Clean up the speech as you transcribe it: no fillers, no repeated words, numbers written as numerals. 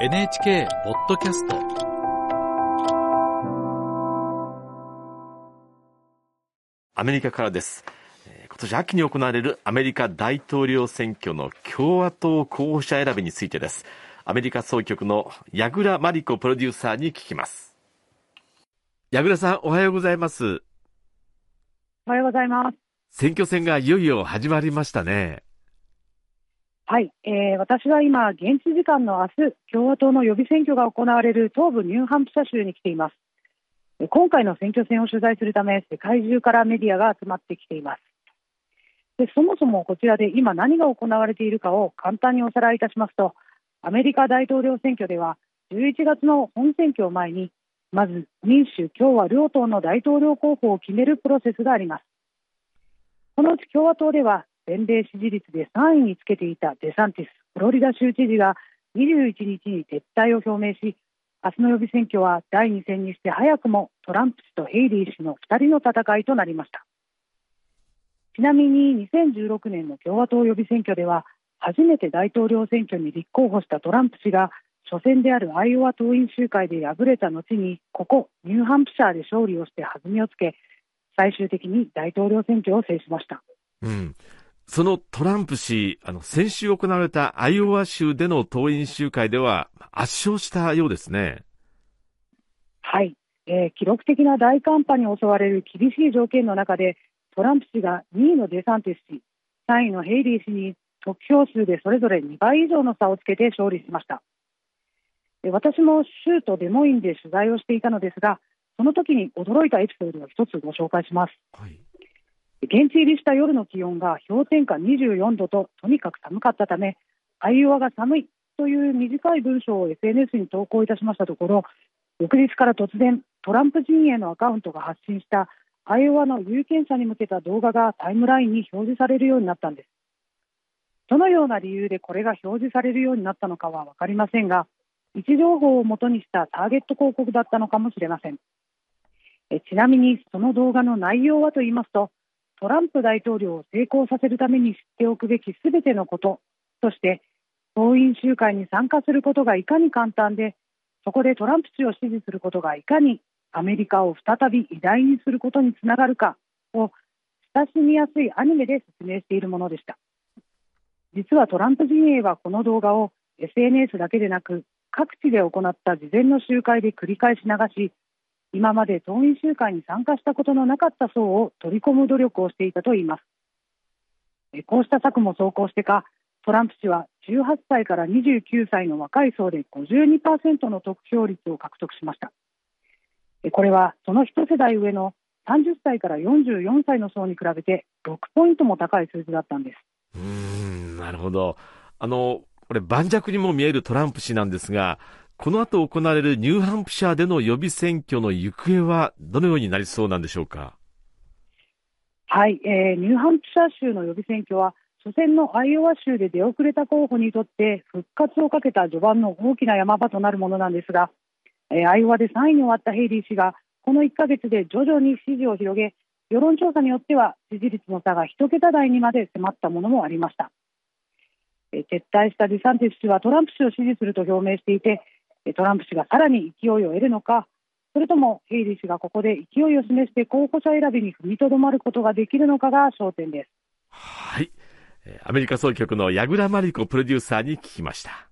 NHK ポッドキャスト。アメリカからです。今年秋に行われるアメリカ大統領選挙の共和党候補者選びについてです。アメリカ総局の矢倉真理子プロデューサーに聞きます。矢倉さん、おはようございます。おはようございます。選挙戦がいよいよ始まりましたね。はい、私は今現地時間の明日、共和党の予備選挙が行われる東部ニューハンプシャ州に来ています。今回の選挙戦を取材するため、世界中からメディアが集まってきています。で、そもそもこちらで今何が行われているかを簡単におさらいいたしますと、アメリカ大統領選挙では11月の本選挙を前に、まず民主・共和両党の大統領候補を決めるプロセスがあります。このうち共和党では全米支持率で3位につけていたデサンティスフロリダ州知事が21日に撤退を表明し、明日の予備選挙は第2戦にして早くもトランプ氏とヘイリー氏の2人の戦いとなりました。ちなみに2016年の共和党予備選挙では、初めて大統領選挙に立候補したトランプ氏が初戦であるアイオワ党員集会で敗れた後に、ここニューハンプシャーで勝利をして弾みをつけ、最終的に大統領選挙を制しました。そのトランプ氏、先週行われたアイオワ州での党員集会では圧勝したようですね。はい、記録的な大寒波に襲われる厳しい条件の中で、トランプ氏が2位のデサンティス氏、3位のヘイリー氏に得票数でそれぞれ2倍以上の差をつけて勝利しました。で、私も州都デモインで取材をしていたのですが、その時に驚いたエピソードを一つご紹介します。はい、現地入りした夜の気温が氷点下24度と、とにかく寒かったため、アイオワが寒いという短い文章を SNS に投稿いたしましたところ、翌日から突然トランプ陣営のアカウントが発信したアイオワの有権者に向けた動画がタイムラインに表示されるようになったんです。どのような理由でこれが表示されるようになったのかは分かりませんが、位置情報をもとにしたターゲット広告だったのかもしれません。ちなみにその動画の内容はと言いますと、トランプ大統領を成功させるために知っておくべきすべてのこととして、党員集会に参加することがいかに簡単で、そこでトランプ氏を支持することがいかにアメリカを再び偉大にすることにつながるかを、親しみやすいアニメで説明しているものでした。実はトランプ陣営はこの動画を SNS だけでなく、各地で行った事前の集会で繰り返し流し、今まで党員集会に参加したことのなかった層を取り込む努力をしていたといいます。こうした策も走行してか、トランプ氏は18歳から29歳の若い層で 52% の得票率を獲得しました。これはその一世代上の30歳から44歳の層に比べて6ポイントも高い数字だったんです。なるほど。これ盤石にも見えるトランプ氏なんですが、この後行われるニューハンプシャーでの予備選挙の行方はどのようになりそうなんでしょうか。はい、ニューハンプシャー州の予備選挙は、初戦のアイオワ州で出遅れた候補にとって復活をかけた序盤の大きな山場となるものなんですが、アイオワで3位に終わったヘイリー氏がこの1ヶ月で徐々に支持を広げ、世論調査によっては支持率の差が1桁台にまで迫ったものもありました。撤退したデサンティス氏はトランプ氏を支持すると表明していて、トランプ氏がさらに勢いを得るのか、それともヘイリー氏がここで勢いを示して候補者選びに踏みとどまることができるのかが焦点です。はい、アメリカ総局の矢倉真理子プロデューサーに聞きました。